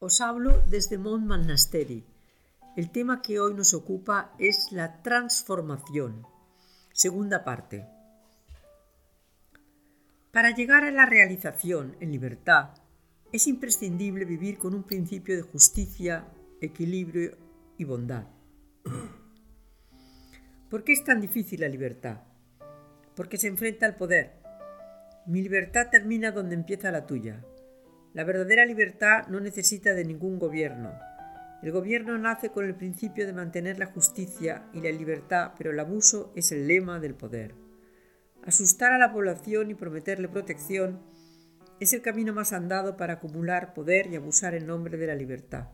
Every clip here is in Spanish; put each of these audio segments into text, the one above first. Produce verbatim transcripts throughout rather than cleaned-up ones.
Os hablo desde Mount Manasteri. El tema que hoy nos ocupa es la transformación. Segunda parte. Para llegar a la realización en libertad, es imprescindible vivir con un principio de justicia, equilibrio y bondad. ¿Por qué es tan difícil la libertad? Porque se enfrenta al poder. Mi libertad termina donde empieza la tuya. La verdadera libertad no necesita de ningún gobierno. El gobierno nace con el principio de mantener la justicia y la libertad, pero el abuso es el lema del poder. Asustar a la población y prometerle protección es el camino más andado para acumular poder y abusar en nombre de la libertad.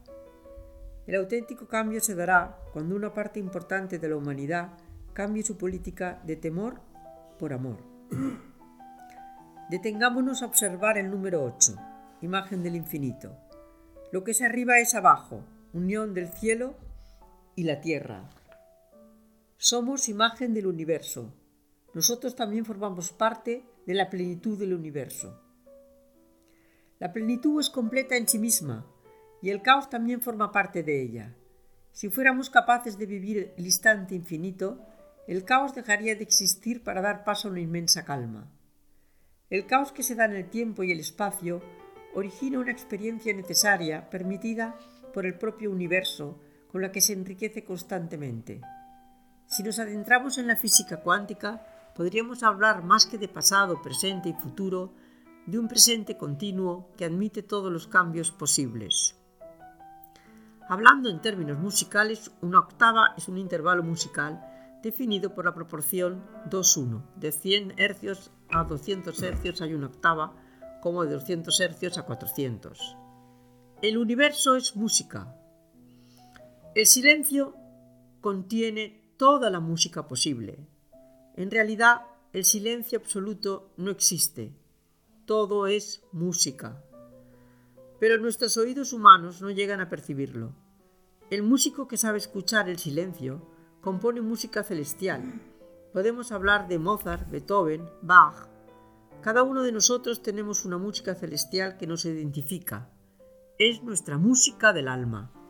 El auténtico cambio se dará cuando una parte importante de la humanidad cambie su política de temor por amor. Detengámonos a observar el número ocho. Imagen del infinito. Lo que es arriba es abajo, unión del cielo y la tierra. Somos imagen del universo. Nosotros también formamos parte de la plenitud del universo. La plenitud es completa en sí misma y el caos también forma parte de ella. Si fuéramos capaces de vivir el instante infinito, el caos dejaría de existir para dar paso a una inmensa calma. El caos que se da en el tiempo y el espacio origina una experiencia necesaria, permitida por el propio universo, con la que se enriquece constantemente. Si nos adentramos en la física cuántica, podríamos hablar más que de pasado, presente y futuro, de un presente continuo que admite todos los cambios posibles. Hablando en términos musicales, una octava es un intervalo musical definido por la proporción dos uno. De cien hercios a doscientos hercios hay una octava, como de doscientos hercios a cuatrocientos. El universo es música. El silencio contiene toda la música posible. En realidad, el silencio absoluto no existe. Todo es música. Pero nuestros oídos humanos no llegan a percibirlo. El músico que sabe escuchar el silencio compone música celestial. Podemos hablar de Mozart, Beethoven, Bach. Cada uno de nosotros tenemos una música celestial que nos identifica. Es nuestra música del alma.